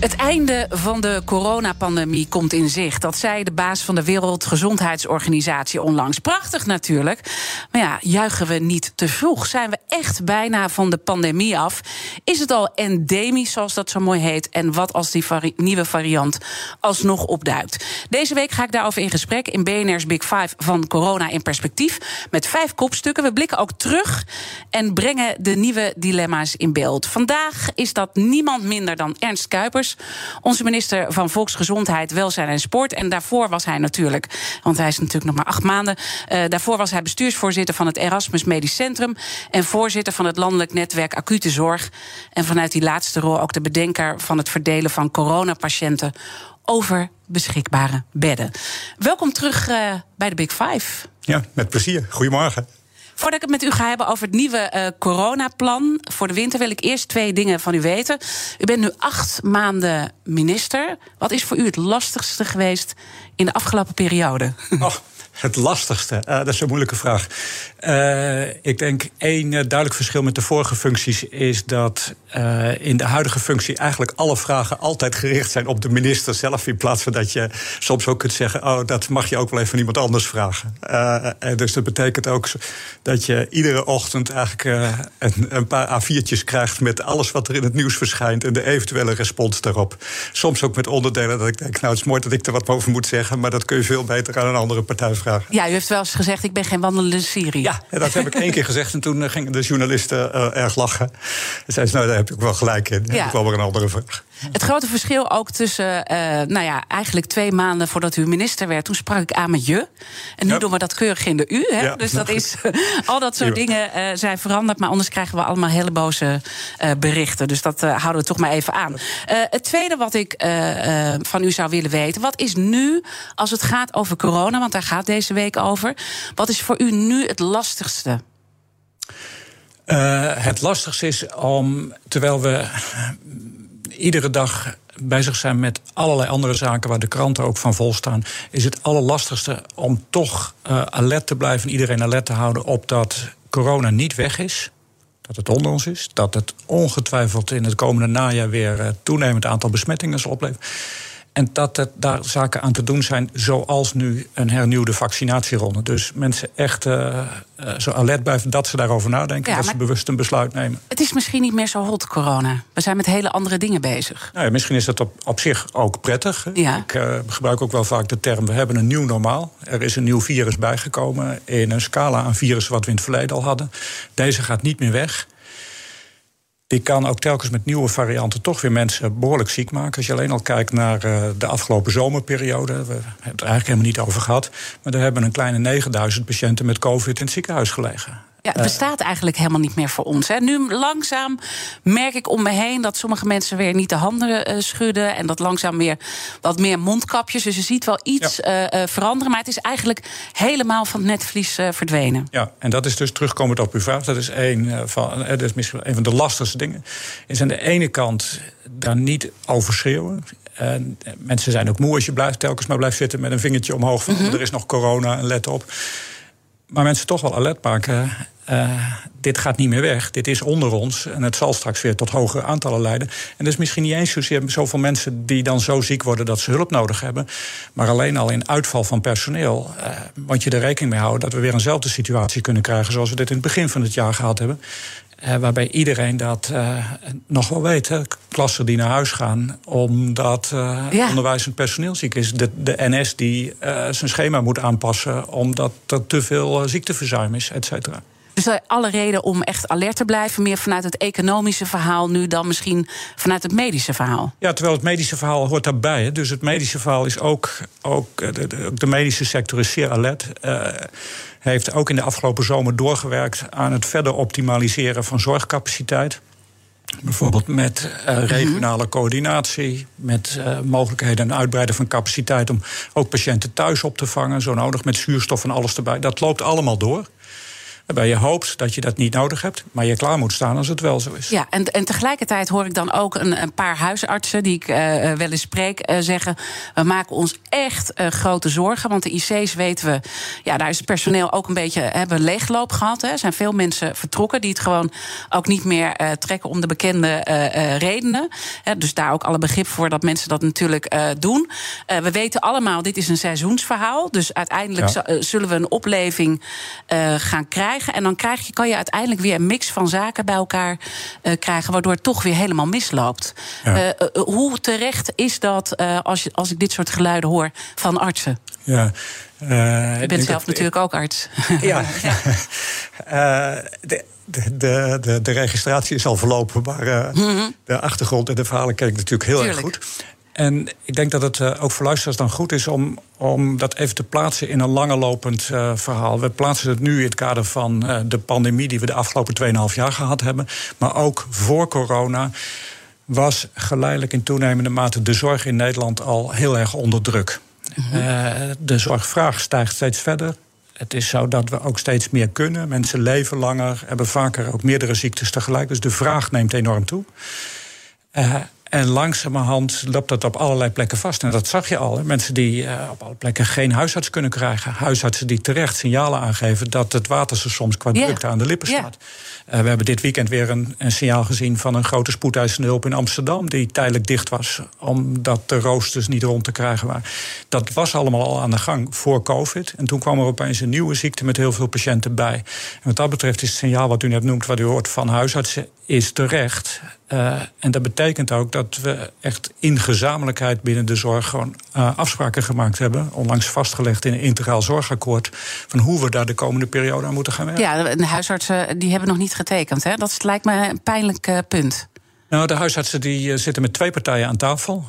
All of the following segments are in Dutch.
Het einde van de coronapandemie komt in zicht. Dat zei de baas van de Wereldgezondheidsorganisatie onlangs. Prachtig natuurlijk. Maar ja, juichen we niet te vroeg? Zijn we echt bijna van de pandemie af? Is het al endemisch, zoals dat zo mooi heet? En wat als die nieuwe variant alsnog opduikt? Deze week ga ik daarover in gesprek in BNR's Big Five van Corona in Perspectief. Met 5 kopstukken. We blikken ook terug en brengen de nieuwe dilemma's in beeld. Vandaag is dat niemand minder dan Ernst Kuipers, onze minister van Volksgezondheid, Welzijn en Sport. En daarvoor was hij natuurlijk, want hij is natuurlijk nog maar 8 maanden... daarvoor was hij bestuursvoorzitter van het Erasmus Medisch Centrum en voorzitter van het Landelijk Netwerk Acute Zorg. En vanuit die laatste rol ook de bedenker van het verdelen van coronapatiënten over beschikbare bedden. Welkom terug bij de Big Five. Ja, met plezier. Goedemorgen. Voordat ik het met u ga hebben over het nieuwe coronaplan voor de winter, wil ik eerst 2 dingen van u weten. U bent nu 8 maanden minister. Wat is voor u het lastigste geweest in de afgelopen periode? Oh, het lastigste? Dat is een moeilijke vraag. Ik denk 1 duidelijk verschil met de vorige functies is dat in de huidige functie eigenlijk alle vragen altijd gericht zijn op de minister zelf, in plaats van dat je soms ook kunt zeggen, oh, dat mag je ook wel even van iemand anders vragen. Dus dat betekent ook dat je iedere ochtend eigenlijk een paar A4'tjes krijgt met alles wat er in het nieuws verschijnt en de eventuele respons daarop. Soms ook met onderdelen dat ik denk, nou, het is mooi dat ik er wat over moet zeggen, maar dat kun je veel beter aan een andere partij vragen. Ja, u heeft wel eens gezegd, ik ben geen wandelende Syrië. Ja, dat heb ik 1 keer gezegd en toen gingen de journalisten erg lachen. Ze zeiden, nou, daar heb ik wel gelijk in. Ja. Ik kwam er een andere vraag. Het grote verschil ook tussen, eigenlijk 2 maanden voordat u minister werd, toen sprak ik aan met je. En nu doen we dat keurig in de u. Hè? Ja, dus dat is, al dat soort dingen zijn veranderd, maar anders krijgen we allemaal hele boze berichten. Dus dat houden we toch maar even aan. Het tweede wat ik van u zou willen weten, wat is nu, als het gaat over corona, want daar gaat deze week over, wat is voor u nu het lastigste? Het lastigste is om, terwijl we iedere dag bezig zijn met allerlei andere zaken waar de kranten ook van vol staan, is het allerlastigste om toch alert te blijven, iedereen alert te houden op dat corona niet weg is, dat het onder ons is, dat het ongetwijfeld in het komende najaar weer toenemend aantal besmettingen zal opleveren. En dat er daar zaken aan te doen zijn, zoals nu een hernieuwde vaccinatieronde. Dus mensen echt zo alert blijven dat ze daarover nadenken, dat ze bewust een besluit nemen. Het is misschien niet meer zo hot, corona. We zijn met hele andere dingen bezig. Nou ja, misschien is dat op zich ook prettig. Ja. Ik gebruik ook wel vaak de term, we hebben een nieuw normaal. Er is een nieuw virus bijgekomen in een scala aan virussen wat we in het verleden al hadden. Deze gaat niet meer weg. Die kan ook telkens met nieuwe varianten toch weer mensen behoorlijk ziek maken. Als je alleen al kijkt naar de afgelopen zomerperiode, we hebben het eigenlijk helemaal niet over gehad, maar daar hebben een kleine 9000 patiënten met COVID in het ziekenhuis gelegen. Ja, het bestaat eigenlijk helemaal niet meer voor ons. Hè. Nu langzaam merk ik om me heen dat sommige mensen weer niet de handen schudden en dat langzaam weer wat meer mondkapjes. Dus je ziet wel iets veranderen, maar het is eigenlijk helemaal van het netvlies verdwenen. Ja, en dat is dus terugkomend op uw vraag. Dat is misschien een van de lastigste dingen. Is aan de ene kant daar niet over schreeuwen. Mensen zijn ook moe als je telkens maar blijft zitten met een vingertje omhoog van er is nog corona en let op. Maar mensen toch wel alert maken, dit gaat niet meer weg, dit is onder ons en het zal straks weer tot hogere aantallen leiden. En dat is misschien niet eens zozeer zoveel mensen die dan zo ziek worden dat ze hulp nodig hebben, maar alleen al in uitval van personeel moet je er rekening mee houden dat we weer eenzelfde situatie kunnen krijgen zoals we dit in het begin van het jaar gehad hebben. Waarbij iedereen dat nog wel weet. Hè? Klassen die naar huis gaan omdat onderwijs en personeel ziek is. De NS die zijn schema moet aanpassen omdat er te veel ziekteverzuim is, et cetera. Dus alle reden om echt alert te blijven. Meer vanuit het economische verhaal nu dan misschien vanuit het medische verhaal. Ja, terwijl het medische verhaal hoort daarbij. Hè. Dus het medische verhaal is ook de medische sector is zeer alert. Heeft ook in de afgelopen zomer doorgewerkt aan het verder optimaliseren van zorgcapaciteit. Bijvoorbeeld met regionale coördinatie, met mogelijkheden en uitbreiden van capaciteit om ook patiënten thuis op te vangen, zo nodig, met zuurstof en alles erbij. Dat loopt allemaal door. Waarbij je hoopt dat je dat niet nodig hebt, maar je klaar moet staan als het wel zo is. Ja, en tegelijkertijd hoor ik dan ook een paar huisartsen die ik wel eens spreek zeggen, we maken ons echt grote zorgen, want de IC's weten we, ja, daar is het personeel ook een beetje, hebben leegloop gehad. Er zijn veel mensen vertrokken die het gewoon ook niet meer trekken om de bekende redenen. Dus daar ook alle begrip voor dat mensen dat natuurlijk doen. We weten allemaal, dit is een seizoensverhaal, dus uiteindelijk zullen we een opleving gaan krijgen. En dan kan je uiteindelijk weer een mix van zaken bij elkaar krijgen, waardoor het toch weer helemaal misloopt. Ja. Hoe terecht is dat als ik dit soort geluiden hoor van artsen? Ja. Je bent zelf natuurlijk ook arts. Ja. De registratie is al verlopen, maar de achtergrond en de verhalen ken ik natuurlijk heel erg goed. En ik denk dat het ook voor luisteraars dan goed is om dat even te plaatsen in een langerlopend verhaal. We plaatsen het nu in het kader van de pandemie die we de afgelopen 2,5 jaar gehad hebben. Maar ook voor corona was geleidelijk in toenemende mate de zorg in Nederland al heel erg onder druk. De zorgvraag stijgt steeds verder. Het is zo dat we ook steeds meer kunnen. Mensen leven langer, hebben vaker ook meerdere ziektes tegelijk. Dus de vraag neemt enorm toe. En langzamerhand loopt dat op allerlei plekken vast. En dat zag je al. Hè? Mensen die op alle plekken geen huisarts kunnen krijgen. Huisartsen die terecht signalen aangeven dat het water ze soms qua drukte aan de lippen staat. We hebben dit weekend weer een signaal gezien van een grote spoedeisende hulp in Amsterdam, die tijdelijk dicht was, omdat de roosters niet rond te krijgen waren. Dat was allemaal al aan de gang voor COVID. En toen kwam er opeens een nieuwe ziekte met heel veel patiënten bij. En wat dat betreft is het signaal wat u net noemt, wat u hoort van huisartsen, is terecht. En dat betekent ook dat we echt in gezamenlijkheid binnen de zorg gewoon afspraken gemaakt hebben, onlangs vastgelegd in een Integraal Zorgakkoord, van hoe we daar de komende periode aan moeten gaan werken. Ja, de huisartsen die hebben nog niet getekend, hè? Dat lijkt me een pijnlijk punt. Nou, de huisartsen die zitten met 2 partijen aan tafel.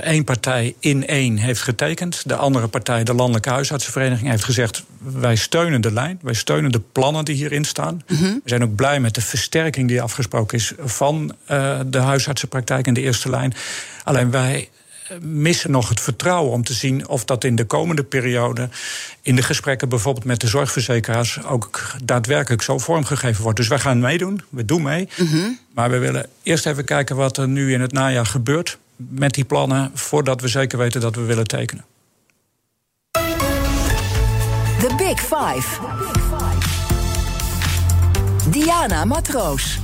Eén partij in één heeft getekend. De andere partij, de Landelijke Huisartsenvereniging, heeft gezegd, wij steunen de lijn, wij steunen de plannen die hierin staan. We zijn ook blij met de versterking die afgesproken is van de huisartsenpraktijk in de eerste lijn. Alleen wij missen nog het vertrouwen om te zien of dat in de komende periode in de gesprekken bijvoorbeeld met de zorgverzekeraars ook daadwerkelijk zo vormgegeven wordt. Dus wij gaan meedoen, we doen mee. Maar we willen eerst even kijken wat er nu in het najaar gebeurt met die plannen, voordat we zeker weten dat we willen tekenen. The Big Five. Diana Matroos.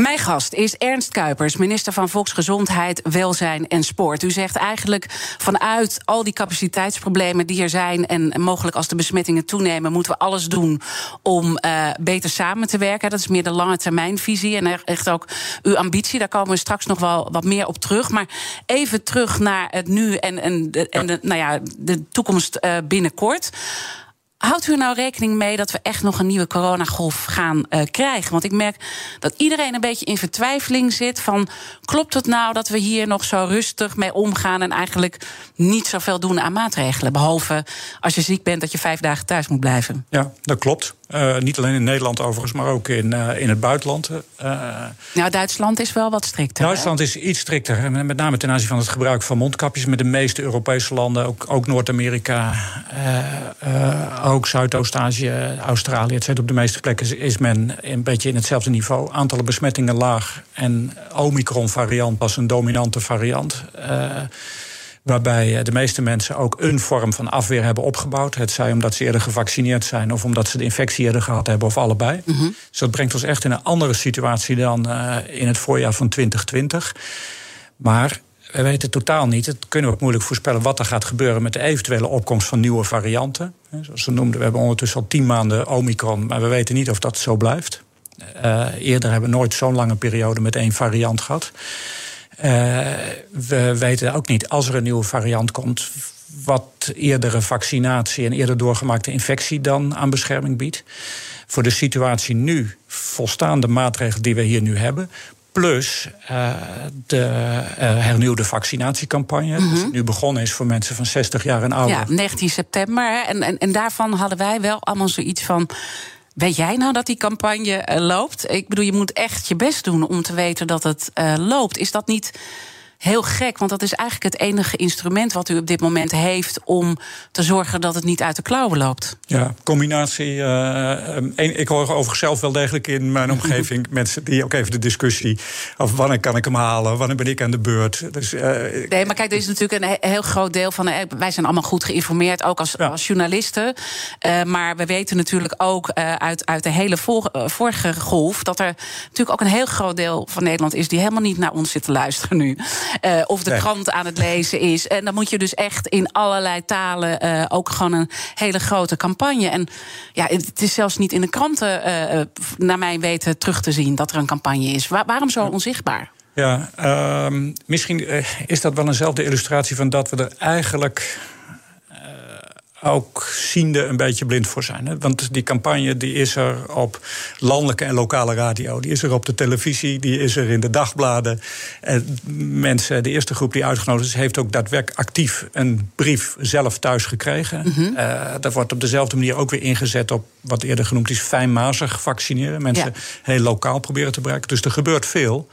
Mijn gast is Ernst Kuipers, minister van Volksgezondheid, Welzijn en Sport. U zegt eigenlijk vanuit al die capaciteitsproblemen die er zijn en mogelijk als de besmettingen toenemen, moeten we alles doen om beter samen te werken. Dat is meer de lange termijnvisie en echt ook uw ambitie. Daar komen we straks nog wel wat meer op terug. Maar even terug naar het nu en de toekomst binnenkort. Houdt u er nou rekening mee dat we echt nog een nieuwe coronagolf gaan krijgen? Want ik merk dat iedereen een beetje in vertwijfeling zit van, klopt het nou dat we hier nog zo rustig mee omgaan en eigenlijk niet zoveel doen aan maatregelen? Behalve als je ziek bent dat je 5 dagen thuis moet blijven. Ja, dat klopt. Niet alleen in Nederland overigens, maar ook in het buitenland. Duitsland is wel wat strikter. Duitsland is iets strikter, met name ten aanzien van het gebruik van mondkapjes. Met de meeste Europese landen, ook Noord-Amerika, ook Zuidoost-Azië, Australië, etc. Op de meeste plekken is men een beetje in hetzelfde niveau. Aantallen besmettingen laag en Omicron-variant was een dominante variant. Waarbij de meeste mensen ook een vorm van afweer hebben opgebouwd. Het zij omdat ze eerder gevaccineerd zijn of omdat ze de infectie eerder gehad hebben of allebei. Dus dat brengt ons echt in een andere situatie dan in het voorjaar van 2020. Maar we weten totaal niet, het kunnen we ook moeilijk voorspellen wat er gaat gebeuren met de eventuele opkomst van nieuwe varianten. Zoals ze noemden, we hebben ondertussen al 10 maanden Omicron, maar we weten niet of dat zo blijft. Eerder hebben we nooit zo'n lange periode met één variant gehad. We weten ook niet, als er een nieuwe variant komt, wat eerdere vaccinatie en eerder doorgemaakte infectie dan aan bescherming biedt. Voor de situatie nu volstaan de maatregelen die we hier nu hebben. Plus hernieuwde vaccinatiecampagne. Mm-hmm. Die nu begonnen is voor mensen van 60 jaar en ouder. Ja, 19 september. Hè? En daarvan hadden wij wel allemaal zoiets van... Weet jij nou dat die campagne loopt? Ik bedoel, je moet echt je best doen om te weten dat het loopt. Is dat niet... heel gek, want dat is eigenlijk het enige instrument wat u op dit moment heeft om te zorgen dat het niet uit de klauwen loopt. Ja, combinatie. Ik hoor overigens zelf wel degelijk in mijn omgeving mensen die ook even de discussie over wanneer kan ik hem halen, wanneer ben ik aan de beurt. Dus, nee, maar kijk, er is natuurlijk een heel groot deel van... Wij zijn allemaal goed geïnformeerd, ook als journalisten. Maar we weten natuurlijk ook uit de hele vorige golf dat er natuurlijk ook een heel groot deel van Nederland is die helemaal niet naar ons zit te luisteren nu. Of de krant aan het lezen is. En dan moet je dus echt in allerlei talen ook gewoon een hele grote campagne. En ja, het is zelfs niet in de kranten, naar mijn weten, terug te zien dat er een campagne is. Waarom zo onzichtbaar? Ja, misschien is dat wel eenzelfde illustratie van dat we er eigenlijk... ook ziende een beetje blind voor zijn. Hè? Want die campagne die is er op landelijke en lokale radio. Die is er op de televisie, die is er in de dagbladen. Mensen, de eerste groep die uitgenodigd is... heeft ook daadwerkelijk actief een brief zelf thuis gekregen. Mm-hmm. Dat wordt op dezelfde manier ook weer ingezet op... wat eerder genoemd is fijnmazig vaccineren. Mensen heel lokaal proberen te bereiken. Dus er gebeurt veel.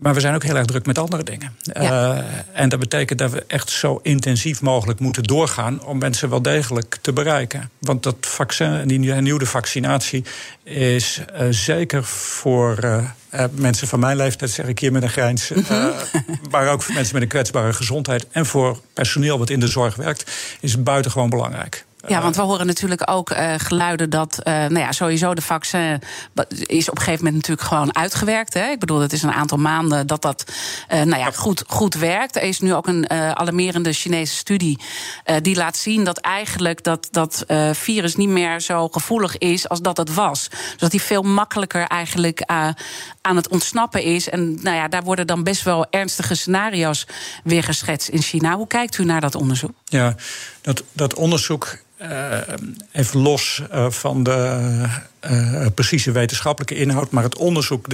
Maar we zijn ook heel erg druk met andere dingen. Ja. En dat betekent dat we echt zo intensief mogelijk moeten doorgaan... om mensen wel degelijk te bereiken. Want dat vaccin, die hernieuwde vaccinatie is zeker voor... mensen van mijn leeftijd, zeg ik hier met een grijns... maar ook voor mensen met een kwetsbare gezondheid... en voor personeel wat in de zorg werkt, is buitengewoon belangrijk. Ja, want we horen natuurlijk ook geluiden dat... sowieso de vaccin is op een gegeven moment natuurlijk gewoon uitgewerkt. Hè? Ik bedoel, het is een aantal maanden dat goed werkt. Er is nu ook een alarmerende Chinese studie... die laat zien dat eigenlijk dat virus niet meer zo gevoelig is... als dat het was. Dus dat die veel makkelijker eigenlijk... aan het ontsnappen is. En daar worden dan best wel ernstige scenario's weer geschetst in China. Hoe kijkt u naar dat onderzoek? Ja, dat onderzoek, even los van de precieze wetenschappelijke inhoud... maar het onderzoek,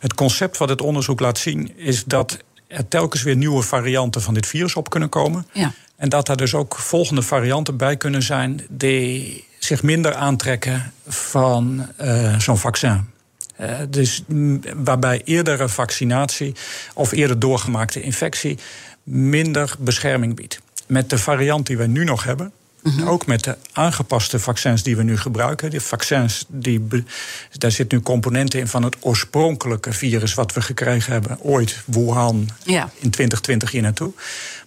het concept wat het onderzoek laat zien... is dat er telkens weer nieuwe varianten van dit virus op kunnen komen. Ja. En dat daar dus ook volgende varianten bij kunnen zijn... die zich minder aantrekken van zo'n vaccin. Dus waarbij eerdere vaccinatie of eerder doorgemaakte infectie minder bescherming biedt. Met de variant die we nu nog hebben, mm-hmm. ook met de aangepaste vaccins die we nu gebruiken. Die vaccins, daar zitten nu componenten in van het oorspronkelijke virus wat we gekregen hebben. Ooit Wuhan in 2020 hier naartoe.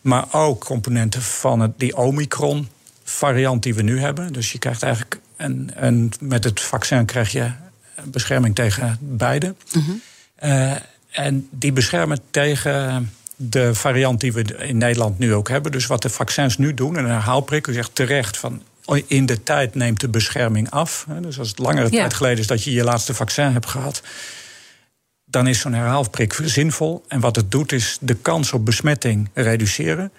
Maar ook componenten van die Omicron variant die we nu hebben. Dus je krijgt eigenlijk met het vaccin krijg je... bescherming tegen beide. Mm-hmm. En die beschermen tegen de variant die we in Nederland nu ook hebben. Dus wat de vaccins nu doen, en een herhaalprik, u zegt terecht... van in de tijd neemt de bescherming af. Dus als het langere tijd geleden is dat je je laatste vaccin hebt gehad... dan is zo'n herhaalprik zinvol. En wat het doet is de kans op besmetting reduceren...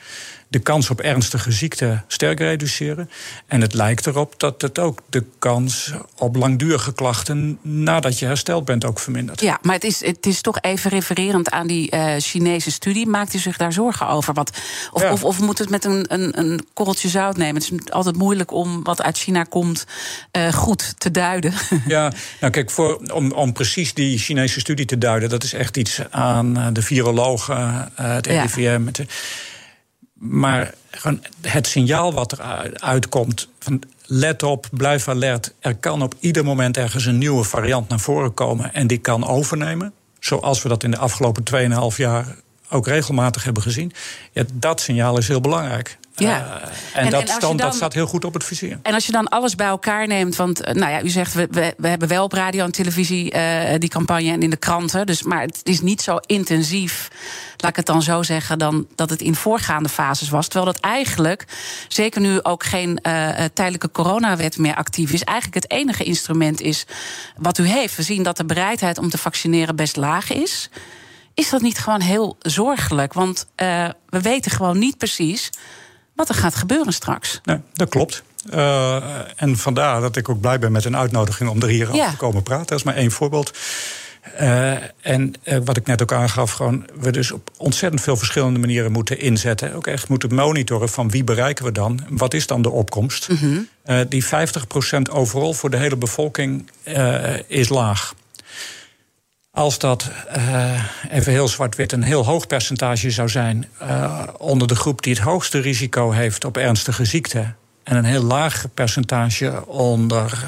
de kans op ernstige ziekte sterk reduceren. En het lijkt erop dat het ook de kans op langdurige klachten... nadat je hersteld bent ook vermindert. Ja, maar het is toch even refererend aan die Chinese studie. Maakt u zich daar zorgen over? Of moet het met een korreltje zout nemen? Het is altijd moeilijk om wat uit China komt goed te duiden. Ja, kijk, om precies die Chinese studie te duiden... dat is echt iets aan de virologen, het RIVM... Maar het signaal wat eruit komt, van let op, blijf alert... er kan op ieder moment ergens een nieuwe variant naar voren komen... en die kan overnemen, zoals we dat in de afgelopen 2,5 jaar... ook regelmatig hebben gezien. Ja, dat signaal is heel belangrijk. Ja. Dat staat heel goed op het vizier. En als je dan alles bij elkaar neemt... want u zegt, we hebben wel op radio en televisie die campagne... en in de kranten, maar het is niet zo intensief... laat ik het dan zo zeggen, dan dat het in voorgaande fases was. Terwijl dat eigenlijk, zeker nu ook geen tijdelijke coronawet meer actief is... eigenlijk het enige instrument is wat u heeft. We zien dat de bereidheid om te vaccineren best laag is... Is dat niet gewoon heel zorgelijk? Want we weten gewoon niet precies wat er gaat gebeuren straks. Nee, dat klopt. En vandaar dat ik ook blij ben met een uitnodiging om er hier over te komen praten. Dat is maar één voorbeeld. Wat ik net ook aangaf, gewoon we dus op ontzettend veel verschillende manieren moeten inzetten. Ook echt moeten monitoren van wie bereiken we dan? Wat is dan de opkomst? Mm-hmm. Die 50% overal voor de hele bevolking is laag. Als dat even heel zwart-wit een heel hoog percentage zou zijn onder de groep die het hoogste risico heeft op ernstige ziekte en een heel laag percentage onder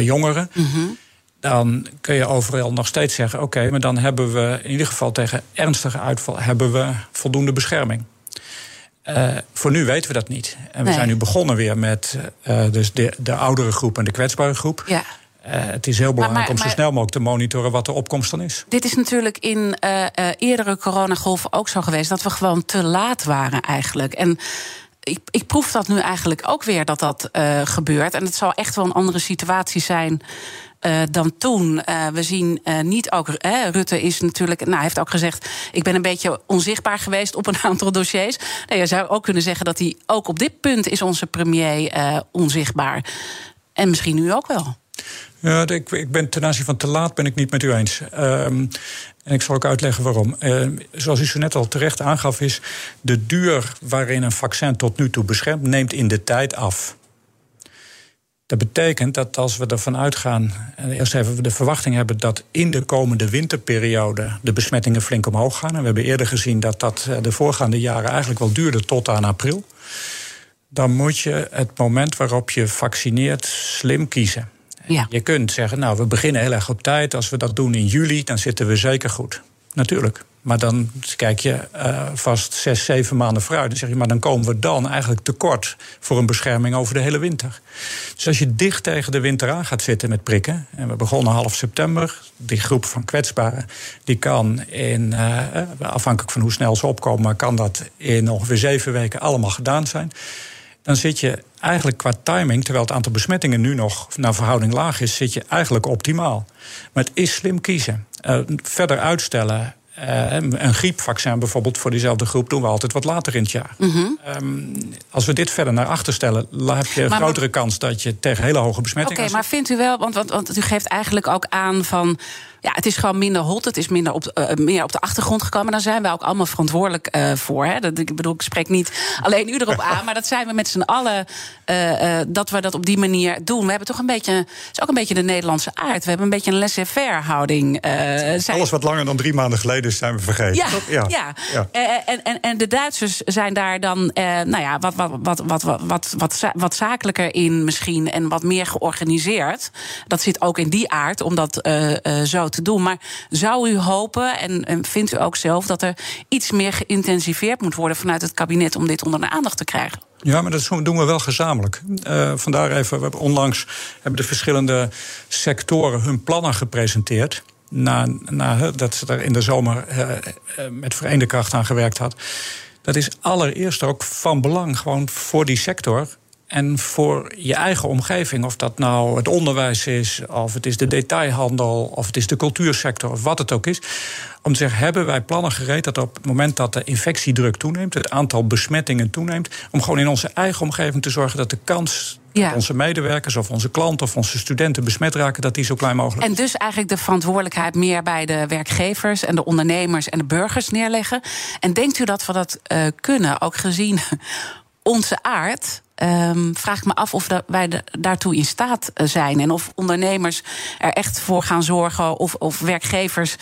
jongeren, mm-hmm. Dan kun je overal nog steeds zeggen, oké, maar dan hebben we in ieder geval tegen ernstige uitval hebben we voldoende bescherming. Voor nu weten we dat niet. En we zijn nu begonnen weer met dus de oudere groep en de kwetsbare groep. Ja. Het is heel belangrijk om zo snel mogelijk te monitoren wat de opkomst dan is. Dit is natuurlijk in eerdere coronagolven ook zo geweest, dat we gewoon te laat waren eigenlijk. En ik proef dat nu eigenlijk ook weer dat gebeurt. En het zal echt wel een andere situatie zijn dan toen. We zien niet ook... Rutte is natuurlijk... Hij heeft ook gezegd, ik ben een beetje onzichtbaar geweest op een aantal dossiers. Nou, je zou ook kunnen zeggen dat hij ook op dit punt is onze premier onzichtbaar. En misschien nu ook wel. Ja, ik ben ten aanzien van te laat ben ik niet met u eens. En ik zal ook uitleggen waarom. Zoals u zo net al terecht aangaf is, de duur waarin een vaccin tot nu toe beschermt, neemt in de tijd af. Dat betekent dat als we ervan uitgaan, eerst even de verwachting hebben dat in de komende winterperiode de besmettingen flink omhoog gaan. En we hebben eerder gezien dat de voorgaande jaren eigenlijk wel duurde tot aan april. Dan moet je het moment waarop je vaccineert slim kiezen. Ja. Je kunt zeggen, nou, we beginnen heel erg op tijd. Als we dat doen in juli, dan zitten we zeker goed. Natuurlijk. Maar dan kijk je vast 6-7 maanden vooruit. Dan zeg je, maar dan komen we dan eigenlijk tekort voor een bescherming over de hele winter. Dus als je dicht tegen de winter aan gaat zitten met prikken, en we begonnen half september, die groep van kwetsbaren, die kan in, afhankelijk van hoe snel ze opkomen, maar kan dat in ongeveer 7 weken allemaal gedaan zijn. Dan zit je eigenlijk qua timing, terwijl het aantal besmettingen nu nog naar verhouding laag is, zit je eigenlijk optimaal. Maar het is slim kiezen. Verder uitstellen, een griepvaccin bijvoorbeeld voor diezelfde groep doen we altijd wat later in het jaar. Mm-hmm. Als we dit verder naar achter stellen, heb je een grotere kans dat je tegen hele hoge besmettingen... Oké, maar vindt u wel, want u geeft eigenlijk ook aan van, ja, het is gewoon minder hot, het is minder meer op de achtergrond gekomen. Daar zijn we ook allemaal verantwoordelijk voor. Hè? Ik bedoel, ik spreek niet alleen u erop aan, maar dat zijn we met z'n allen, dat we dat op die manier doen. We hebben toch een beetje, het is ook een beetje de Nederlandse aard. We hebben een beetje een laissez-faire houding. Alles wat langer dan 3 maanden geleden is, zijn we vergeten. Ja. En de Duitsers zijn daar dan wat zakelijker in misschien en wat meer georganiseerd. Dat zit ook in die aard, omdat zo te doen. Maar zou u hopen, en vindt u ook zelf, dat er iets meer geïntensiveerd moet worden vanuit het kabinet om dit onder de aandacht te krijgen? Ja, maar dat doen we wel gezamenlijk. Vandaar even, we hebben onlangs de verschillende sectoren hun plannen gepresenteerd. Dat ze daar in de zomer met vereende kracht aan gewerkt had. Dat is allereerst ook van belang gewoon voor die sector en voor je eigen omgeving, of dat nou het onderwijs is, of het is de detailhandel, of het is de cultuursector, of wat het ook is, om te zeggen, hebben wij plannen gereed dat op het moment dat de infectiedruk toeneemt, het aantal besmettingen toeneemt, om gewoon in onze eigen omgeving te zorgen dat de kans dat onze medewerkers, of onze klanten, of onze studenten besmet raken, dat die zo klein mogelijk is. En dus eigenlijk de verantwoordelijkheid meer bij de werkgevers en de ondernemers en de burgers neerleggen. En denkt u dat we dat kunnen, ook gezien onze aard? Vraag ik me af of wij daartoe in staat zijn. En of ondernemers er echt voor gaan zorgen, of werkgevers,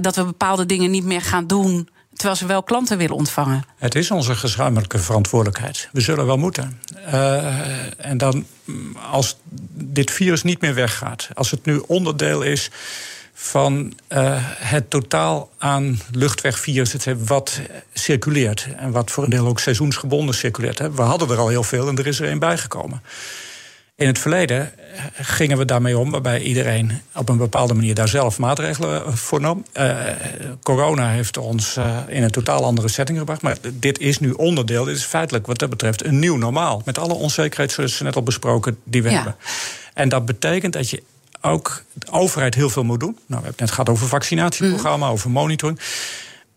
dat we bepaalde dingen niet meer gaan doen, terwijl ze wel klanten willen ontvangen. Het is onze gezamenlijke verantwoordelijkheid. We zullen wel moeten. En dan, als dit virus niet meer weggaat, als het nu onderdeel is van het totaal aan luchtwegvirus, wat circuleert. En wat voor een deel ook seizoensgebonden circuleert. We hadden er al heel veel en er is er één bijgekomen. In het verleden gingen we daarmee om, waarbij iedereen op een bepaalde manier daar zelf maatregelen voor nam. Corona heeft ons in een totaal andere setting gebracht. Maar dit is nu onderdeel, dit is feitelijk wat dat betreft een nieuw normaal. Met alle onzekerheid, zoals we net al besproken, die we hebben. En dat betekent dat je ook de overheid heel veel moet doen. Nou, we hebben het net gehad over vaccinatieprogramma, over monitoring.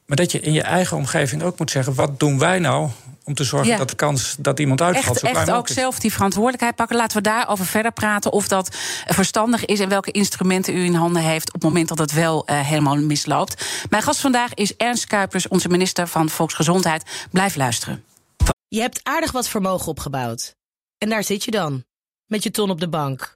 Maar dat je in je eigen omgeving ook moet zeggen, wat doen wij nou om te zorgen dat de kans dat iemand uitvalt zo klein mogelijk is. Echt ook zelf die verantwoordelijkheid pakken. Laten we daarover verder praten of dat verstandig is en welke instrumenten u in handen heeft op het moment dat het wel helemaal misloopt. Mijn gast vandaag is Ernst Kuipers, onze minister van Volksgezondheid. Blijf luisteren. Je hebt aardig wat vermogen opgebouwd. En daar zit je dan, met je ton op de bank.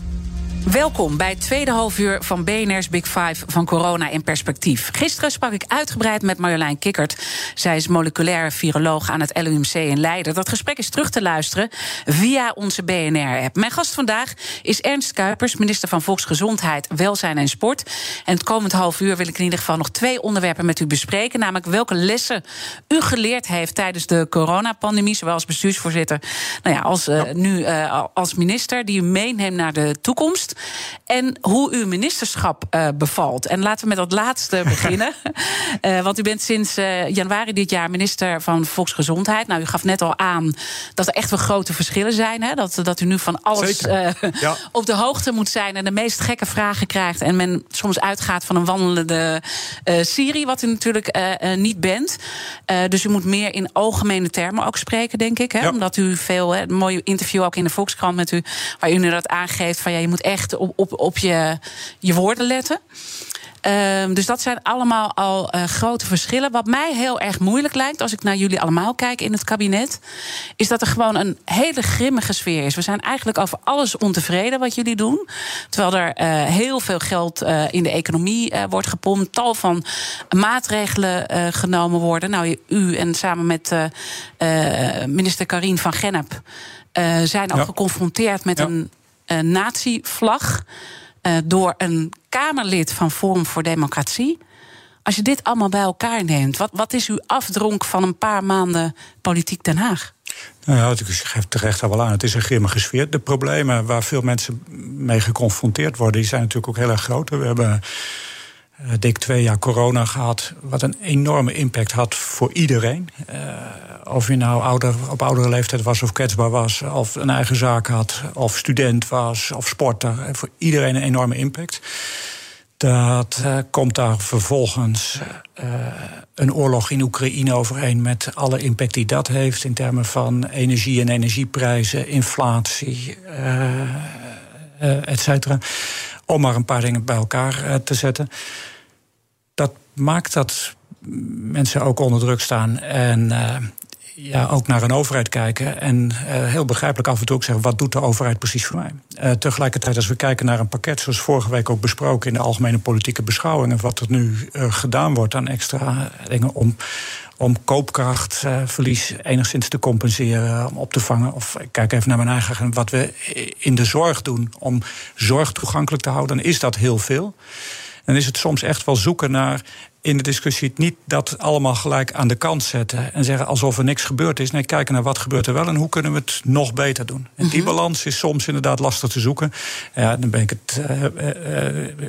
Welkom bij het tweede halfuur van BNR's Big Five van Corona in Perspectief. Gisteren sprak ik uitgebreid met Marjolein Kikkert. Zij is moleculaire viroloog aan het LUMC in Leiden. Dat gesprek is terug te luisteren via onze BNR-app. Mijn gast vandaag is Ernst Kuipers, minister van Volksgezondheid, Welzijn en Sport. En het komend halfuur wil ik in ieder geval nog 2 onderwerpen met u bespreken. Namelijk welke lessen u geleerd heeft tijdens de coronapandemie. Zowel als bestuursvoorzitter als minister die u meeneemt naar de toekomst. En hoe uw ministerschap bevalt. En laten we met dat laatste beginnen. Want u bent sinds januari dit jaar minister van Volksgezondheid. Nou, u gaf net al aan dat er echt wel grote verschillen zijn. Hè? Dat u nu van alles op de hoogte moet zijn en de meest gekke vragen krijgt. En men soms uitgaat van een wandelende Syrië, wat u natuurlijk niet bent. Dus u moet meer in algemene termen ook spreken, denk ik. Hè? Ja. Omdat u veel, een mooie interview ook in de Volkskrant met u, waar u nu dat aangeeft van ja, je moet echt op je woorden letten. Dus dat zijn allemaal al grote verschillen. Wat mij heel erg moeilijk lijkt, als ik naar jullie allemaal kijk in het kabinet, is dat er gewoon een hele grimmige sfeer is. We zijn eigenlijk over alles ontevreden wat jullie doen. Terwijl er heel veel geld in de economie wordt gepompt. Tal van maatregelen genomen worden. Nou, u en samen met minister Karien van Gennip zijn al geconfronteerd met een nazi-vlag door een Kamerlid van Forum voor Democratie. Als je dit allemaal bij elkaar neemt, wat is uw afdronk van een paar maanden politiek Den Haag? Nou ja, ik geef terecht al wel aan. Het is een grimmige sfeer. De problemen waar veel mensen mee geconfronteerd worden, die zijn natuurlijk ook heel erg groot. We hebben dik 2 jaar corona gehad, wat een enorme impact had voor iedereen. Of je nou op oudere leeftijd was of kwetsbaar was, of een eigen zaak had, of student was, of sporter. Voor iedereen een enorme impact. Dat komt daar vervolgens een oorlog in Oekraïne overheen, met alle impact die dat heeft in termen van energie en energieprijzen, inflatie, et cetera. Om maar een paar dingen bij elkaar te zetten. Dat maakt dat mensen ook onder druk staan en ook naar een overheid kijken. En heel begrijpelijk af en toe ook zeggen, wat doet de overheid precies voor mij? Tegelijkertijd, als we kijken naar een pakket, zoals vorige week ook besproken in de Algemene Politieke Beschouwingen, wat er nu gedaan wordt aan extra dingen om koopkrachtverlies enigszins te compenseren, om op te vangen. Of ik kijk even naar mijn eigen, wat we in de zorg doen om zorg toegankelijk te houden, dan is dat heel veel. Dan is het soms echt wel zoeken naar, in de discussie, niet dat allemaal gelijk aan de kant zetten en zeggen alsof er niks gebeurd is. Nee, kijken naar wat gebeurt er wel en hoe kunnen we het nog beter doen. En die balans is soms inderdaad lastig te zoeken. Ja, dan ben ik het,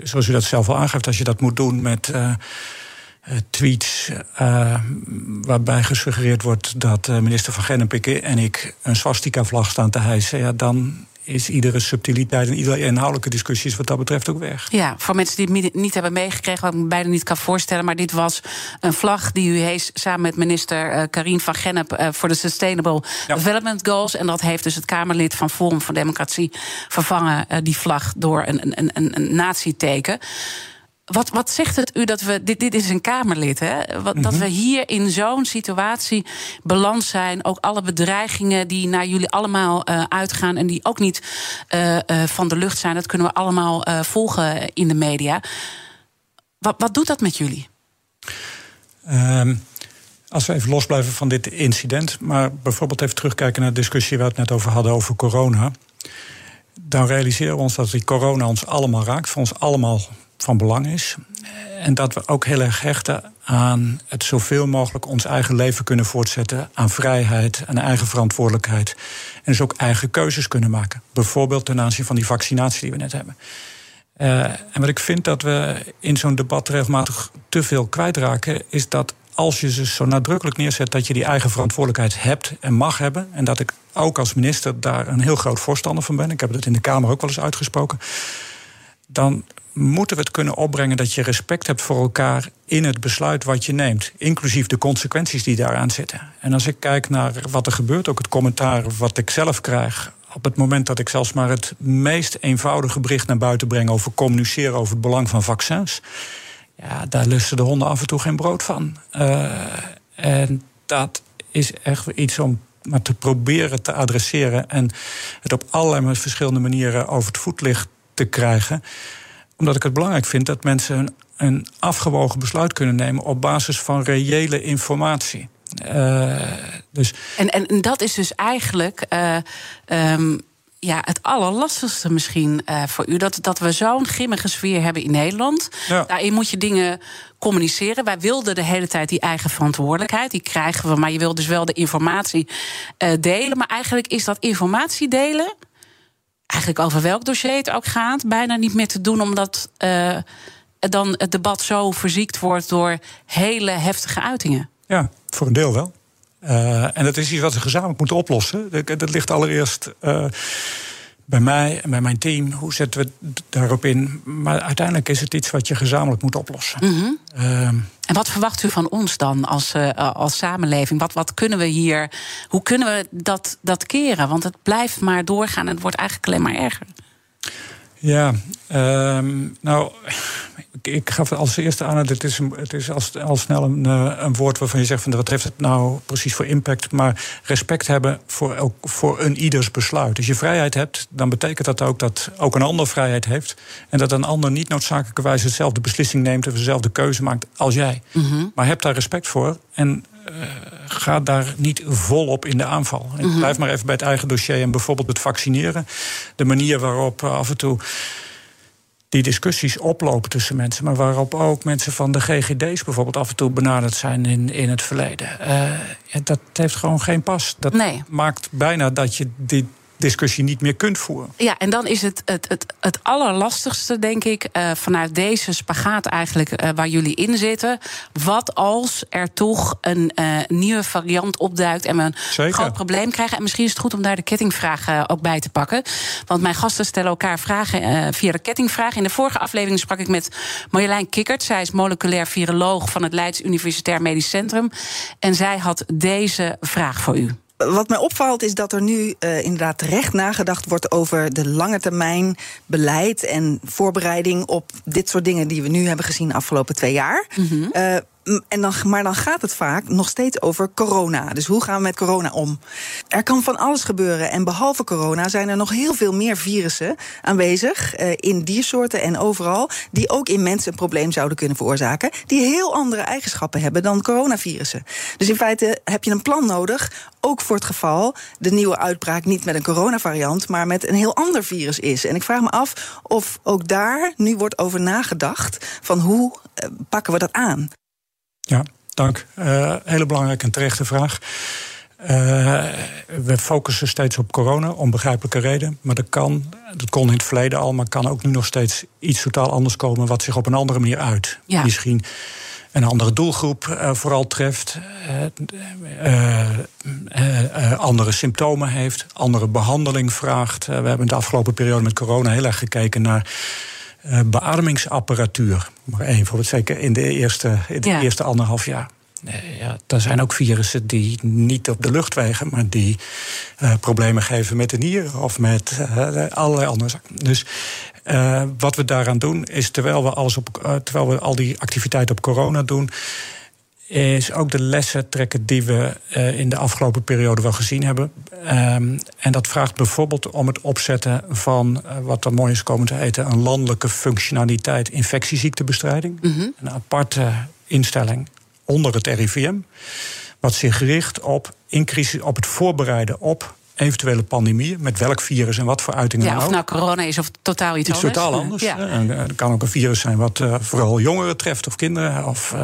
zoals u dat zelf al aangeeft, als je dat moet doen met tweets waarbij gesuggereerd wordt dat minister van Gennip en ik een swastika-vlag staan te hijsen, ja, dan is iedere subtiliteit en iedere inhoudelijke discussie is wat dat betreft ook weg. Ja, voor mensen die het niet hebben meegekregen, wat ik me bijna niet kan voorstellen, maar dit was een vlag die u hees samen met minister Karien van Gennip voor de Sustainable Development Goals. En dat heeft dus het Kamerlid van Forum voor Democratie vervangen, die vlag, door een nazi-teken. Wat zegt het u dat we... Dit is een Kamerlid, hè? Dat we hier in zo'n situatie beland zijn. Ook alle bedreigingen die naar jullie allemaal uitgaan en die ook niet van de lucht zijn. Dat kunnen we allemaal volgen in de media. Wat doet dat met jullie? Als we even los blijven van dit incident, maar bijvoorbeeld even terugkijken naar de discussie waar we het net over hadden over corona, dan realiseren we ons dat die corona ons allemaal raakt, voor ons allemaal van belang is. En dat we ook heel erg hechten aan het zoveel mogelijk ons eigen leven kunnen voortzetten, aan vrijheid, aan eigen verantwoordelijkheid. En dus ook eigen keuzes kunnen maken. Bijvoorbeeld ten aanzien van die vaccinatie die we net hebben. En wat ik vind dat we in zo'n debat regelmatig te veel kwijtraken, is dat als je ze zo nadrukkelijk neerzet dat je die eigen verantwoordelijkheid hebt en mag hebben, en dat ik ook als minister daar een heel groot voorstander van ben, ik heb dat in de Kamer ook wel eens uitgesproken, dan moeten we het kunnen opbrengen dat je respect hebt voor elkaar in het besluit wat je neemt, inclusief de consequenties die daaraan zitten. En als ik kijk naar wat er gebeurt, ook het commentaar wat ik zelf krijg, op het moment dat ik zelfs maar het meest eenvoudige bericht naar buiten breng over communiceren over het belang van vaccins, ja, daar lusten de honden af en toe geen brood van. En dat is echt iets om maar te proberen te adresseren en het op allerlei verschillende manieren over het voetlicht te krijgen, omdat ik het belangrijk vind dat mensen een afgewogen besluit kunnen nemen op basis van reële informatie. Dus. En dat is dus eigenlijk het allerlastigste misschien voor u. Dat we zo'n grimmige sfeer hebben in Nederland. Ja. Daarin moet je dingen communiceren. Wij wilden de hele tijd die eigen verantwoordelijkheid. Die krijgen we, maar je wilt dus wel de informatie delen. Maar eigenlijk is dat informatie delen, eigenlijk over welk dossier het ook gaat, bijna niet meer te doen, omdat dan het debat zo verziekt wordt door hele heftige uitingen. Ja, voor een deel wel. En dat is iets wat we gezamenlijk moeten oplossen. Dat ligt allereerst bij mij en bij mijn team. Hoe zetten we daarop in? Maar uiteindelijk is het iets wat je gezamenlijk moet oplossen. Mm-hmm. En wat verwacht u van ons dan als samenleving? Wat kunnen we hier? Hoe kunnen we dat keren? Want het blijft maar doorgaan en het wordt eigenlijk alleen maar erger. Ja, ik gaf als eerste aan, het is al snel een woord waarvan je zegt van wat heeft het nou precies voor impact, maar respect hebben voor een ieders besluit. Als je vrijheid hebt, dan betekent dat ook een ander vrijheid heeft en dat een ander niet noodzakelijkerwijs dezelfde beslissing neemt of dezelfde keuze maakt als jij. Mm-hmm. Maar heb daar respect voor en ga daar niet volop in de aanval. Mm-hmm. Ik blijf maar even bij het eigen dossier en bijvoorbeeld het vaccineren. De manier waarop af en toe die discussies oplopen tussen mensen, maar waarop ook mensen van de GGD's bijvoorbeeld af en toe benaderd zijn in het verleden. Dat heeft gewoon geen pas. Dat maakt bijna dat je die discussie niet meer kunt voeren. Ja, en dan is het allerlastigste, denk ik, vanuit deze spagaat eigenlijk waar jullie in zitten. Wat als er toch een nieuwe variant opduikt en we een groot probleem krijgen? En misschien is het goed om daar de kettingvraag ook bij te pakken. Want mijn gasten stellen elkaar vragen via de kettingvraag. In de vorige aflevering sprak ik met Marjolein Kikkert. Zij is moleculair viroloog van het Leids Universitair Medisch Centrum. En zij had deze vraag voor u. Wat mij opvalt is dat er nu inderdaad terecht nagedacht wordt over de lange termijn beleid en voorbereiding op dit soort dingen die we nu hebben gezien de afgelopen 2 jaar. Mm-hmm. Maar dan gaat het vaak nog steeds over corona. Dus hoe gaan we met corona om? Er kan van alles gebeuren. En behalve corona zijn er nog heel veel meer virussen aanwezig, in diersoorten en overal, die ook in mensen een probleem zouden kunnen veroorzaken, die heel andere eigenschappen hebben dan coronavirussen. Dus in feite heb je een plan nodig, ook voor het geval de nieuwe uitbraak niet met een coronavariant, maar met een heel ander virus is. En ik vraag me af of ook daar nu wordt over nagedacht van hoe pakken we dat aan? Ja, dank. Hele belangrijke en terechte vraag. We focussen steeds op corona, om begrijpelijke reden. Maar dat kon in het verleden al, maar kan ook nu nog steeds iets totaal anders komen wat zich op een andere manier uit. Ja. Misschien een andere doelgroep vooral treft, andere symptomen heeft, andere behandeling vraagt. We hebben de afgelopen periode met corona heel erg gekeken naar beademingsapparatuur. Maar één voorbeeld, zeker in de eerste anderhalf jaar. Ja, er zijn ook virussen die niet op de luchtwegen, maar die problemen geven met de nieren of met allerlei andere zaken. Dus wat we daaraan doen is, terwijl we al die activiteiten op corona doen, is ook de lessen trekken die we in de afgelopen periode wel gezien hebben. En dat vraagt bijvoorbeeld om het opzetten van wat er mooi is komen te heten een landelijke functionaliteit infectieziektebestrijding. Mm-hmm. Een aparte instelling onder het RIVM, wat zich richt op het voorbereiden op eventuele pandemieën, met welk virus en wat voor uitingen dan ook. Ja, of nou corona is of totaal iets anders. Totaal anders. Ja. Het kan ook een virus zijn wat vooral jongeren treft of kinderen of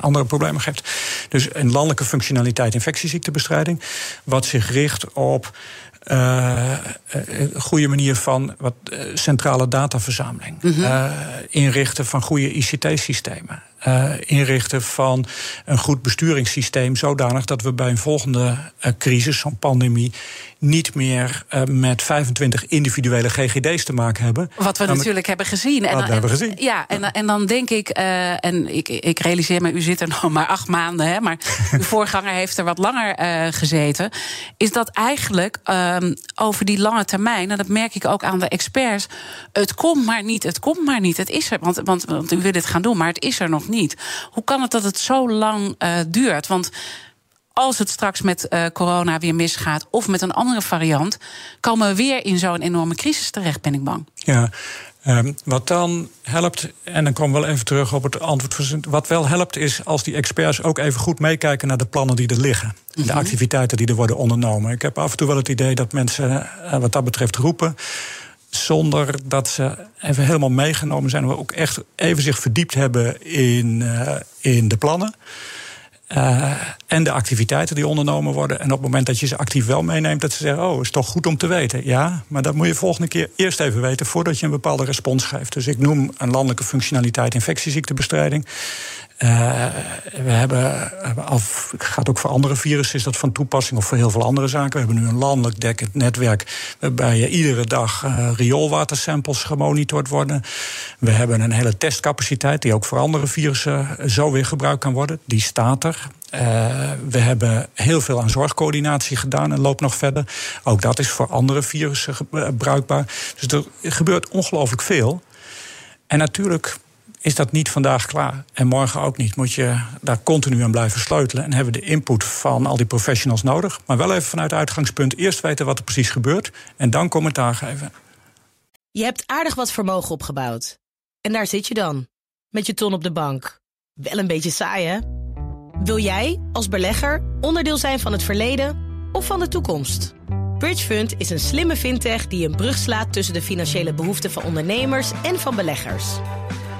andere problemen geeft. Dus een landelijke functionaliteit infectieziektebestrijding, wat zich richt op goede manier van wat centrale dataverzameling. Mm-hmm. Inrichten van goede ICT-systemen. Inrichten van een goed besturingssysteem, zodanig dat we bij een volgende crisis, zo'n pandemie, niet meer met 25 individuele GGD's te maken hebben. Wat we natuurlijk hebben gezien. En dan denk ik, en ik realiseer me, u zit er nog maar 8 maanden... Hè, maar uw voorganger heeft er wat langer gezeten, is dat eigenlijk over die lange termijn, en dat merk ik ook aan de experts, het komt maar niet, het is er, want u wil dit gaan doen, maar het is er nog niet. Hoe kan het dat het zo lang duurt? Want als het straks met corona weer misgaat of met een andere variant, komen we weer in zo'n enorme crisis terecht, ben ik bang. Ja, wat dan helpt, en dan komen we wel even terug op het antwoord. Wat wel helpt is als die experts ook even goed meekijken naar de plannen die er liggen. Mm-hmm. De activiteiten die er worden ondernomen. Ik heb af en toe wel het idee dat mensen wat dat betreft roepen, zonder dat ze even helemaal meegenomen zijn, maar ook echt even zich verdiept hebben in de plannen. En de activiteiten die ondernomen worden. En op het moment dat je ze actief wel meeneemt, dat ze zeggen, oh, is toch goed om te weten. Ja, maar dat moet je volgende keer eerst even weten voordat je een bepaalde respons geeft. Dus ik noem een landelijke functionaliteit infectieziektebestrijding. We hebben, gaat ook voor andere virussen, is dat van toepassing, of voor heel veel andere zaken. We hebben nu een landelijk dekkend netwerk waarbij iedere dag rioolwatersamples gemonitord worden. We hebben een hele testcapaciteit die ook voor andere virussen zo weer gebruikt kan worden. Die staat er. We hebben heel veel aan zorgcoördinatie gedaan en loopt nog verder. Ook dat is voor andere virussen bruikbaar. Dus er gebeurt ongelooflijk veel. En natuurlijk is dat niet vandaag klaar. En morgen ook niet. Moet je daar continu aan blijven sleutelen. En hebben de input van al die professionals nodig. Maar wel even vanuit het uitgangspunt eerst weten wat er precies gebeurt. En dan commentaar geven. Je hebt aardig wat vermogen opgebouwd. En daar zit je dan. Met je ton op de bank. Wel een beetje saai, hè? Wil jij, als belegger, onderdeel zijn van het verleden of van de toekomst? BridgeFund is een slimme fintech die een brug slaat tussen de financiële behoeften van ondernemers en van beleggers.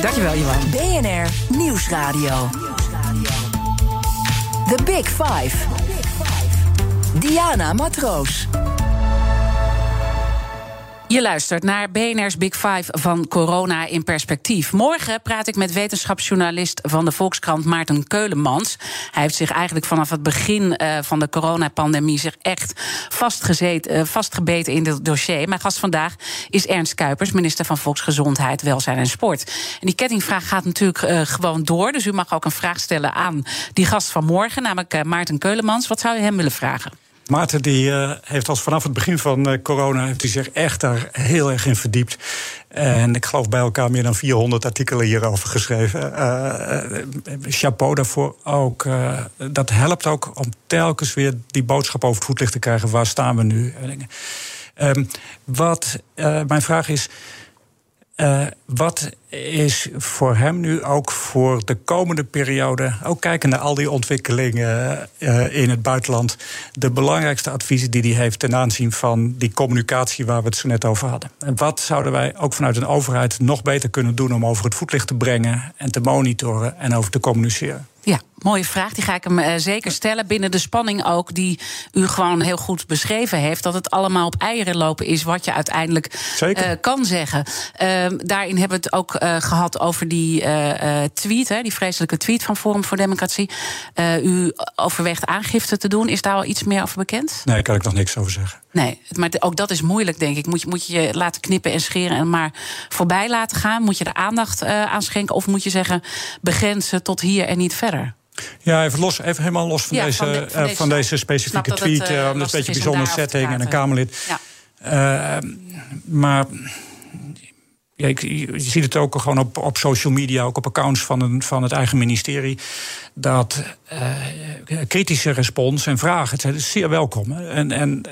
Dankjewel, Johan. BNR Nieuwsradio. The Big Five. Diana Matroos. Je luistert naar BNR's Big Five van corona in perspectief. Morgen praat ik met wetenschapsjournalist van de Volkskrant Maarten Keulemans. Hij heeft zich eigenlijk vanaf het begin van de coronapandemie zich echt vastgebeten in dit dossier. Mijn gast vandaag is Ernst Kuipers, minister van Volksgezondheid, Welzijn en Sport. En die kettingvraag gaat natuurlijk gewoon door. Dus u mag ook een vraag stellen aan die gast van morgen, namelijk Maarten Keulemans. Wat zou u hem willen vragen? Maarten heeft vanaf het begin van corona heeft hij zich echt daar heel erg in verdiept. En ik geloof bij elkaar meer dan 400 artikelen hierover geschreven. Chapeau daarvoor ook. Dat helpt ook om telkens weer die boodschap over het voetlicht te krijgen. Waar staan we nu? Mijn vraag is... Wat is voor hem nu ook voor de komende periode... ook kijkend naar al die ontwikkelingen in het buitenland... de belangrijkste adviezen die hij heeft ten aanzien van die communicatie... waar we het zo net over hadden? En wat zouden wij ook vanuit een overheid nog beter kunnen doen... om over het voetlicht te brengen en te monitoren en over te communiceren? Ja, mooie vraag. Die ga ik hem zeker stellen. Binnen de spanning ook die u gewoon heel goed beschreven heeft... dat het allemaal op eieren lopen is wat je uiteindelijk kan zeggen. Daarin hebben we het ook gehad over die tweet... die vreselijke tweet van Forum voor Democratie. U overweegt aangifte te doen. Is daar al iets meer over bekend? Nee, daar kan ik nog niks over zeggen. Nee, maar ook dat is moeilijk, denk ik. Moet je laten knippen en scheren en maar voorbij laten gaan? Moet je er aandacht aan schenken? Of moet je zeggen, begrenzen tot hier en niet verder? Ja, even helemaal los van, deze specifieke tweet. Het, dat is een beetje een bijzondere setting en een Kamerlid. Ja. Maar... Ja, je ziet het ook gewoon op social media, ook op accounts van het eigen ministerie... dat kritische respons en vragen, het zijn dus zeer welkom. Hè. En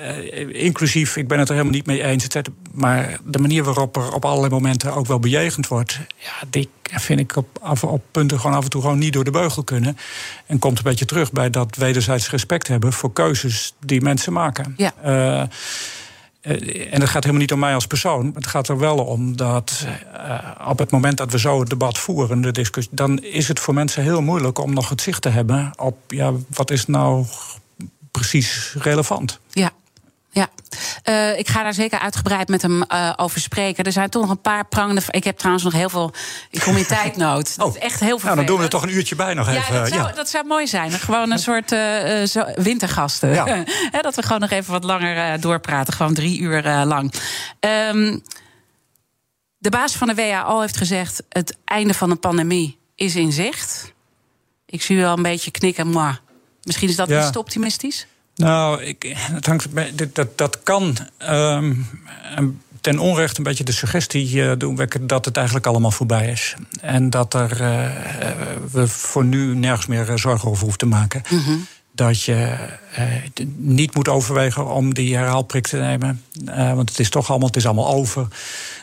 inclusief, ik ben het er helemaal niet mee eens... maar de manier waarop er op allerlei momenten ook wel bejegend wordt... Ja, die vind ik op punten gewoon af en toe gewoon niet door de beugel kunnen. En komt een beetje terug bij dat wederzijds respect hebben... voor keuzes die mensen maken. Ja. En het gaat helemaal niet om mij als persoon. Maar het gaat er wel om dat op het moment dat we zo het debat voeren, de discussie, dan is het voor mensen heel moeilijk om nog het zicht te hebben op wat is nou precies relevant. Ja. Ja, ik ga daar zeker uitgebreid met hem over spreken. Er zijn toch nog een paar prangende... Ik heb trouwens nog heel veel... Ik kom in tijdnood. Dat is echt heel vervelend. Nou, dan doen we er toch een uurtje bij nog even. Dat zou mooi zijn. Gewoon een soort wintergasten. Ja. Dat we gewoon nog even wat langer doorpraten. Gewoon 3 uur lang. De baas van de WHO heeft gezegd... het einde van de pandemie is in zicht. Ik zie u al een beetje knikken. Maar misschien is dat iets te optimistisch? Nou, het hangt, dat kan ten onrechte een beetje de suggestie doen wekken... dat het eigenlijk allemaal voorbij is. En dat we voor nu nergens meer zorgen over hoeven te maken. Mm-hmm. Dat je niet moet overwegen om die herhaalprik te nemen. Want het is allemaal over.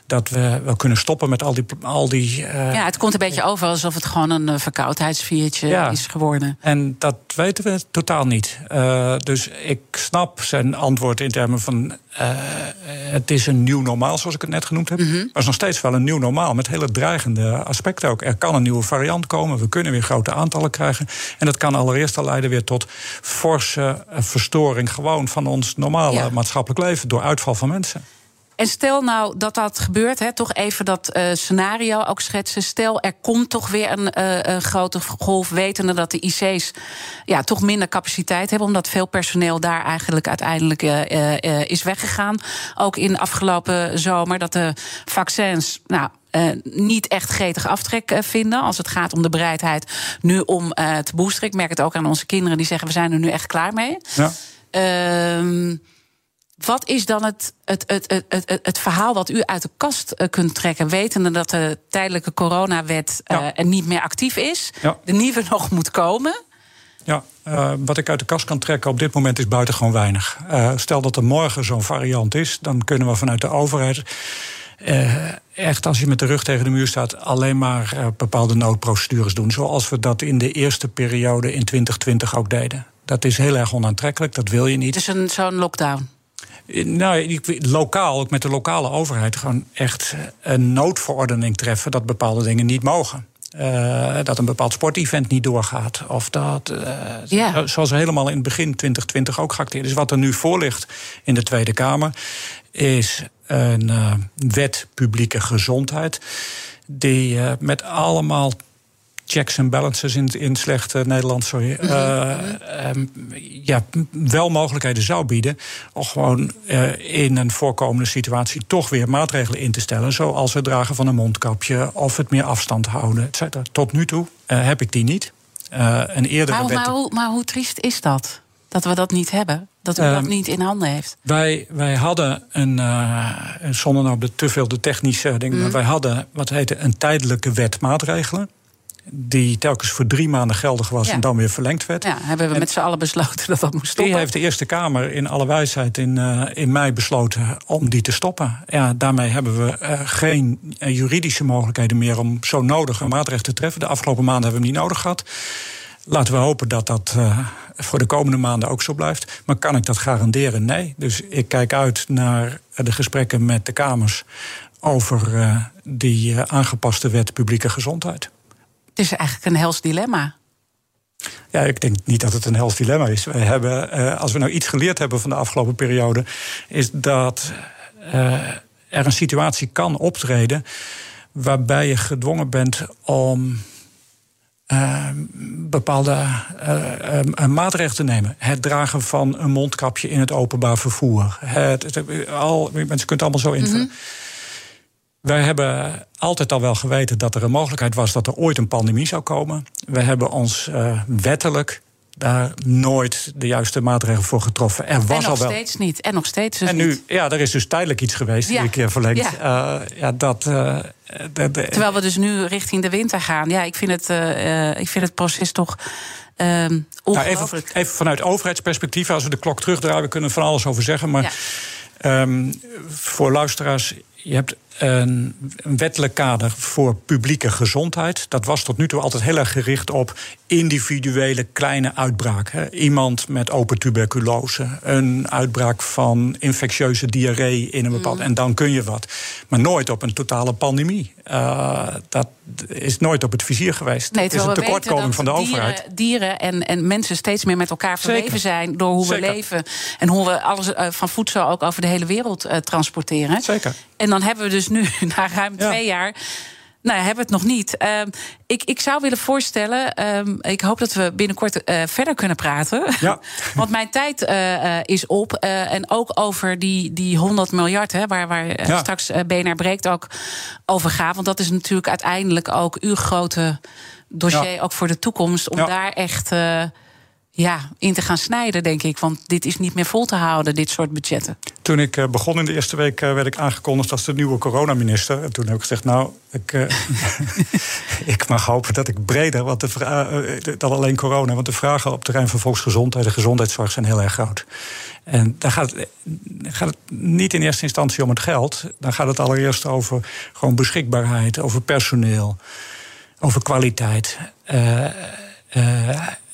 Dat we wel kunnen stoppen met al die het komt een beetje over alsof het gewoon een verkoudheidsviertje is geworden. En dat weten we totaal niet. Dus ik snap zijn antwoord in termen van... het is een nieuw normaal, zoals ik het net genoemd heb. Mm-hmm. Maar het is nog steeds wel een nieuw normaal, met hele dreigende aspecten ook. Er kan een nieuwe variant komen, we kunnen weer grote aantallen krijgen. En dat kan allereerst al leiden weer tot forse verstoring... gewoon van ons normale maatschappelijk leven door uitval van mensen. En stel nou dat gebeurt, toch even dat scenario ook schetsen. Stel, er komt toch weer een grote golf, wetende dat de IC's toch minder capaciteit hebben, omdat veel personeel daar eigenlijk uiteindelijk is weggegaan. Ook in de afgelopen zomer, dat de vaccins... niet echt gretig aftrek vinden als het gaat om de bereidheid nu om te boosteren. Ik merk het ook aan onze kinderen die zeggen, we zijn er nu echt klaar mee. Ja. Wat is dan het verhaal wat u uit de kast kunt trekken... wetende dat de tijdelijke coronawet niet meer actief is... de nieuwe nog moet komen? Ja, wat ik uit de kast kan trekken op dit moment is buitengewoon weinig. Stel dat er morgen zo'n variant is, dan kunnen we vanuit de overheid... echt, als je met de rug tegen de muur staat... alleen maar bepaalde noodprocedures doen. Zoals we dat in de eerste periode in 2020 ook deden. Dat is heel erg onaantrekkelijk, dat wil je niet. Dus zo'n lockdown? Nou, lokaal, ook met de lokale overheid... gewoon echt een noodverordening treffen dat bepaalde dingen niet mogen. Dat een bepaald sportevent niet doorgaat. Of dat, zoals helemaal in het begin 2020 ook geacteerd is. Wat er nu voor ligt in de Tweede Kamer... is een wet publieke gezondheid... die met allemaal checks en balances in slecht Nederlands... wel mogelijkheden zou bieden... om gewoon in een voorkomende situatie toch weer maatregelen in te stellen... zoals het dragen van een mondkapje of het meer afstand houden, et cetera. Tot nu toe heb ik die niet. Een eerdere wet... maar hoe triest is dat, dat we dat niet hebben? Dat u dat niet in handen heeft? Wij hadden zonder nou te veel de technische dingen, maar wij hadden wat heette een tijdelijke wet maatregelen. Die telkens voor 3 maanden geldig was en dan weer verlengd werd. Ja, hebben we met z'n allen besloten dat moest stoppen. Die heeft de Eerste Kamer in alle wijsheid in mei besloten om die te stoppen. Ja, daarmee hebben we geen juridische mogelijkheden meer om zo nodig een maatregel te treffen. De afgelopen maanden hebben we hem niet nodig gehad. Laten we hopen dat dat voor de komende maanden ook zo blijft. Maar kan ik dat garanderen? Nee. Dus ik kijk uit naar de gesprekken met de Kamers over die aangepaste wet publieke gezondheid. Het is eigenlijk een hels dilemma. Ja, ik denk niet dat het een hels dilemma is. Wij hebben, als we nou iets geleerd hebben van de afgelopen periode, is dat er een situatie kan optreden waarbij je gedwongen bent om bepaalde maatregelen te nemen. Het dragen van een mondkapje in het openbaar vervoer. Mensen kunnen het allemaal zo invullen. Mm-hmm. Wij hebben altijd al wel geweten dat er een mogelijkheid was dat er ooit een pandemie zou komen. We hebben ons wettelijk daar nooit de juiste maatregelen voor getroffen. En nog steeds niet. Ja, er is dus tijdelijk iets geweest die een keer verlengd. Ja. Terwijl we dus nu richting de winter gaan. Ja, ik vind het proces toch ongelooflijk. Even vanuit overheidsperspectief, als we de klok terugdraaien, we kunnen van alles over zeggen. Maar voor luisteraars, je hebt een wettelijk kader voor publieke gezondheid. Dat was tot nu toe altijd heel erg gericht op individuele kleine uitbraken. Iemand met open tuberculose, een uitbraak van infectieuze diarree in een bepaald. En dan kun je wat. Maar nooit op een totale pandemie. Dat is nooit op het vizier geweest. Nee, het is een tekortkoming van de overheid. Dieren en mensen steeds meer met elkaar verweven zijn door hoe we leven. En hoe we alles van voedsel ook over de hele wereld transporteren. Zeker. En dan hebben we dus nu, na ruim 2 jaar... Nou, hebben we het nog niet. Ik zou willen voorstellen, ik hoop dat we binnenkort verder kunnen praten. Ja. Want mijn tijd is op. En ook over die 100 miljard, hè, waar straks BNR Breekt ook over gaat. Want dat is natuurlijk uiteindelijk ook uw grote dossier, ook voor de toekomst. Om daar echt in te gaan snijden, denk ik. Want dit is niet meer vol te houden, dit soort budgetten. Toen ik begon in de eerste week werd ik aangekondigd als de nieuwe coronaminister. En toen heb ik gezegd, nou, ik mag hopen dat ik breder dan alleen corona. Want de vragen op het terrein van volksgezondheid en gezondheidszorg zijn heel erg groot. En dan gaat het niet in eerste instantie om het geld. Dan gaat het allereerst over gewoon beschikbaarheid, over personeel, over kwaliteit.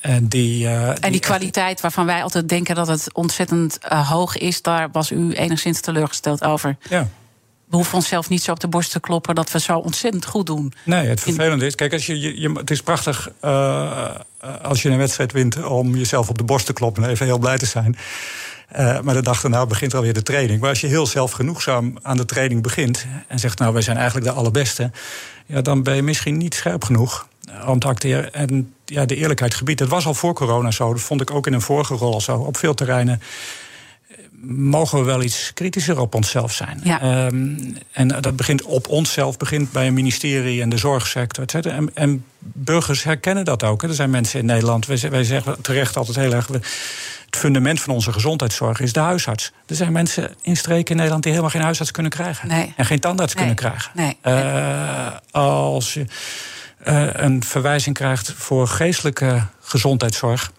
En die kwaliteit waarvan wij altijd denken dat het ontzettend hoog is, daar was u enigszins teleurgesteld over. Ja. We hoeven onszelf niet zo op de borst te kloppen dat we zo ontzettend goed doen. Nee, het vervelende is, kijk, het is prachtig als je een wedstrijd wint om jezelf op de borst te kloppen en even heel blij te zijn. Maar de dag daarna begint alweer de training. Maar als je heel zelfgenoegzaam aan de training begint en zegt, nou, wij zijn eigenlijk de allerbeste, ja, dan ben je misschien niet scherp genoeg om te acteren. En ja, de eerlijkheid gebied, dat was al voor corona zo. Dat vond ik ook in een vorige rol zo. Op veel terreinen mogen we wel iets kritischer op onszelf zijn. Ja. En dat begint op onszelf, begint bij een ministerie en de zorgsector, et cetera. En burgers herkennen dat ook. Er zijn mensen in Nederland, wij zeggen terecht altijd heel erg, het fundament van onze gezondheidszorg is de huisarts. Er zijn mensen in streken in Nederland die helemaal geen huisarts kunnen krijgen. Nee. En geen tandarts kunnen krijgen. Nee. Als je een verwijzing krijgt voor geestelijke gezondheidszorg,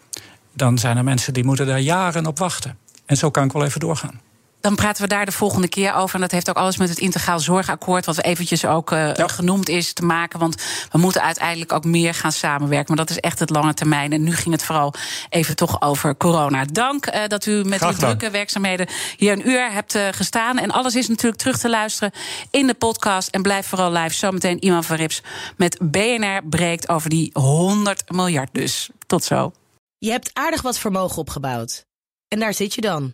dan zijn er mensen die moeten daar jaren op wachten. En zo kan ik wel even doorgaan. Dan praten we daar de volgende keer over. En dat heeft ook alles met het Integraal Zorgakkoord, wat eventjes ook genoemd is, te maken. Want we moeten uiteindelijk ook meer gaan samenwerken. Maar dat is echt het lange termijn. En nu ging het vooral even toch over corona. Dank dat u met uw drukke werkzaamheden hier een uur hebt gestaan. En alles is natuurlijk terug te luisteren in de podcast. En blijf vooral live. Zometeen Iman van Rips met BNR Breekt over die 100 miljard dus. Tot zo. Je hebt aardig wat vermogen opgebouwd. En daar zit je dan,